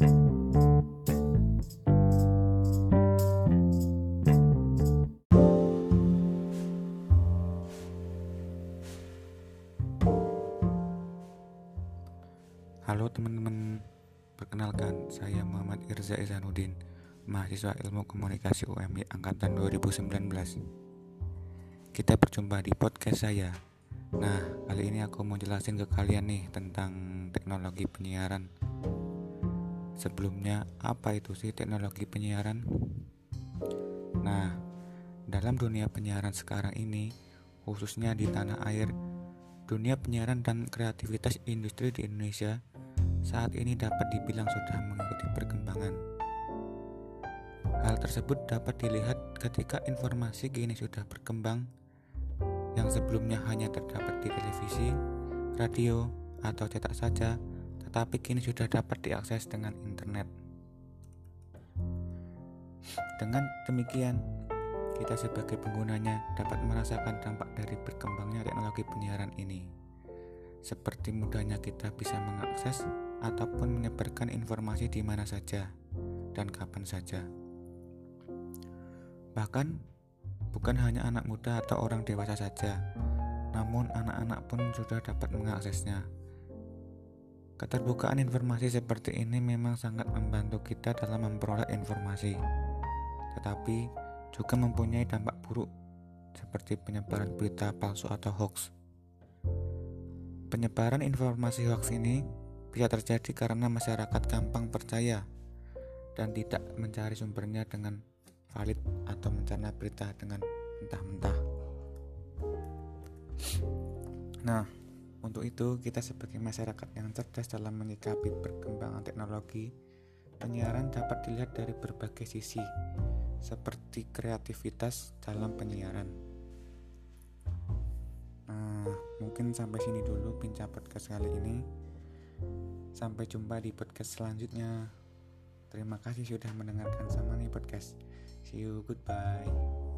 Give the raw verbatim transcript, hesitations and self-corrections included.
Halo teman-teman, perkenalkan saya Muhammad Irsyai Zanuddin, mahasiswa Ilmu Komunikasi U M I angkatan dua ribu sembilan belas. Kita berjumpa di podcast saya. Nah, kali ini aku mau jelasin ke kalian nih tentang teknologi penyiaran. Sebelumnya, apa itu sih teknologi penyiaran? Nah, dalam dunia penyiaran sekarang ini, khususnya di tanah air, dunia penyiaran dan kreativitas industri di Indonesia saat ini dapat dibilang sudah mengikuti perkembangan. Hal tersebut dapat dilihat ketika informasi kini sudah berkembang, yang sebelumnya hanya terdapat di televisi, radio, atau cetak saja, tapi kini sudah dapat diakses dengan internet. Dengan demikian, kita sebagai penggunanya dapat merasakan dampak dari berkembangnya teknologi penyiaran ini, seperti mudahnya kita bisa mengakses ataupun menyebarkan informasi di mana saja dan kapan saja. Bahkan bukan hanya anak muda atau orang dewasa saja, namun anak-anak pun sudah dapat mengaksesnya. Keterbukaan informasi seperti ini memang sangat membantu kita dalam memperoleh informasi, tetapi juga mempunyai dampak buruk seperti penyebaran berita palsu atau hoax. Penyebaran informasi hoax ini bisa terjadi karena masyarakat gampang percaya dan tidak mencari sumbernya dengan valid atau mencerna berita dengan mentah-mentah. Nah, untuk itu, kita sebagai masyarakat yang cerdas dalam menyikapi perkembangan teknologi, penyiaran dapat dilihat dari berbagai sisi, seperti kreativitas dalam penyiaran. Nah, mungkin sampai sini dulu bincang podcast kali ini. Sampai jumpa di podcast selanjutnya. Terima kasih sudah mendengarkan sama nih podcast. See you, goodbye.